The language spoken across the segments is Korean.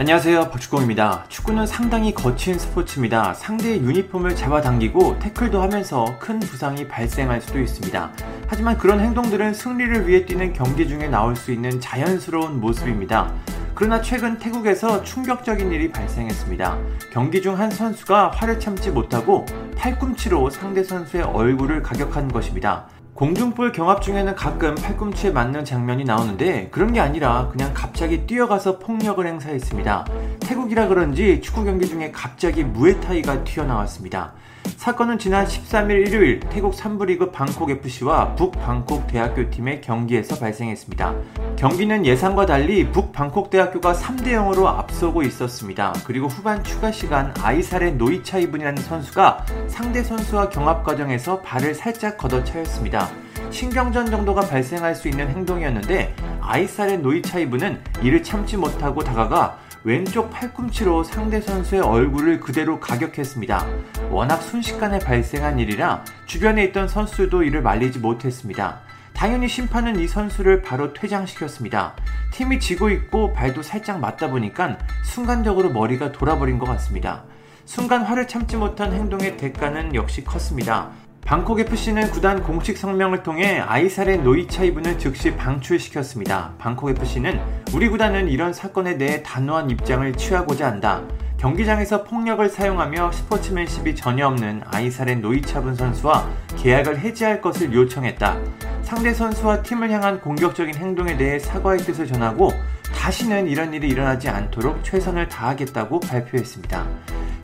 안녕하세요, 박주공입니다. 축구는 상당히 거친 스포츠입니다. 상대의 유니폼을 잡아당기고 태클도 하면서 큰 부상이 발생할 수도 있습니다. 하지만 그런 행동들은 승리를 위해 뛰는 경기 중에 나올 수 있는 자연스러운 모습입니다. 그러나 최근 태국에서 충격적인 일이 발생했습니다. 경기 중 한 선수가 화를 참지 못하고 팔꿈치로 상대 선수의 얼굴을 가격한 것입니다. 공중볼 경합 중에는 가끔 팔꿈치에 맞는 장면이 나오는데 그런 게 아니라 그냥 갑자기 뛰어가서 폭력을 행사했습니다. 태국이라 그런지 축구 경기 중에 갑자기 무에타이가 튀어나왔습니다. 사건은 지난 13일 일요일 태국 3부 리그 방콕FC와 북방콕 대학교 팀의 경기에서 발생했습니다. 경기는 예상과 달리 북방콕 대학교가 3대0으로 앞서고 있었습니다. 그리고 후반 추가 시간 아이사렛 노이차이 분이라는 선수가 상대 선수와 경합 과정에서 발을 살짝 걷어차였습니다. 신경전 정도가 발생할 수 있는 행동이었는데 아이사렛 노이차이브는 이를 참지 못하고 다가가 왼쪽 팔꿈치로 상대 선수의 얼굴을 그대로 가격했습니다. 워낙 순식간에 발생한 일이라 주변에 있던 선수도 이를 말리지 못했습니다. 당연히 심판은 이 선수를 바로 퇴장시켰습니다. 팀이 지고 있고 발도 살짝 맞다 보니까 순간적으로 머리가 돌아버린 것 같습니다. 순간 화를 참지 못한 행동의 대가는 역시 컸습니다. 방콕FC는 구단 공식 성명을 통해 아이사렛 노이차이분을 즉시 방출시켰습니다. 방콕FC는 우리 구단은 이런 사건에 대해 단호한 입장을 취하고자 한다. 경기장에서 폭력을 사용하며 스포츠맨십이 전혀 없는 아이사렛 노이차분 선수와 계약을 해지할 것을 요청했다. 상대 선수와 팀을 향한 공격적인 행동에 대해 사과의 뜻을 전하고 다시는 이런 일이 일어나지 않도록 최선을 다하겠다고 발표했습니다.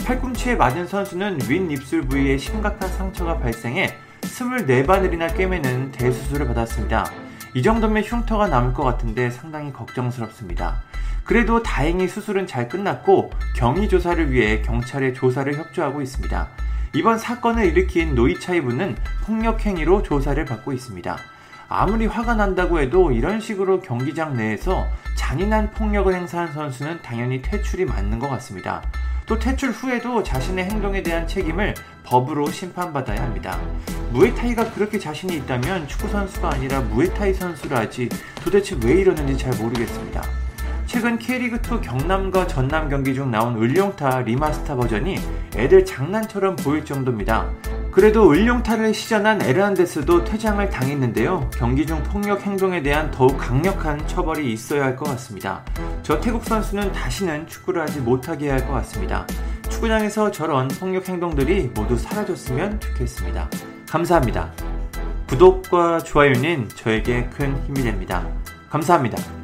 팔꿈치에 맞은 선수는 윗입술 부위에 심각한 상처가 발생해 24바늘이나 꿰매는 대수술을 받았습니다. 이 정도면 흉터가 남을 것 같은데 상당히 걱정스럽습니다. 그래도 다행히 수술은 잘 끝났고 경위 조사를 위해 경찰에 조사를 협조하고 있습니다. 이번 사건을 일으킨 노이차이 분은 폭력 행위로 조사를 받고 있습니다. 아무리 화가 난다고 해도 이런 식으로 경기장 내에서 잔인한 폭력을 행사한 선수는 당연히 퇴출이 맞는 것 같습니다. 또 퇴출 후에도 자신의 행동에 대한 책임을 법으로 심판받아야 합니다. 무에타이가 그렇게 자신이 있다면 축구선수가 아니라 무에타이 선수라지 도대체 왜 이러는지 잘 모르겠습니다. 최근 K리그2 경남과 전남 경기 중 나온 을룡타 리마스터 버전이 애들 장난처럼 보일 정도입니다. 그래도 을룡타를 시전한 에르난데스도 퇴장을 당했는데요. 경기 중 폭력 행동에 대한 더욱 강력한 처벌이 있어야 할 것 같습니다. 저 태국 선수는 다시는 축구를 하지 못하게 해야 할 것 같습니다. 축구장에서 저런 폭력 행동들이 모두 사라졌으면 좋겠습니다. 감사합니다. 구독과 좋아요는 저에게 큰 힘이 됩니다. 감사합니다.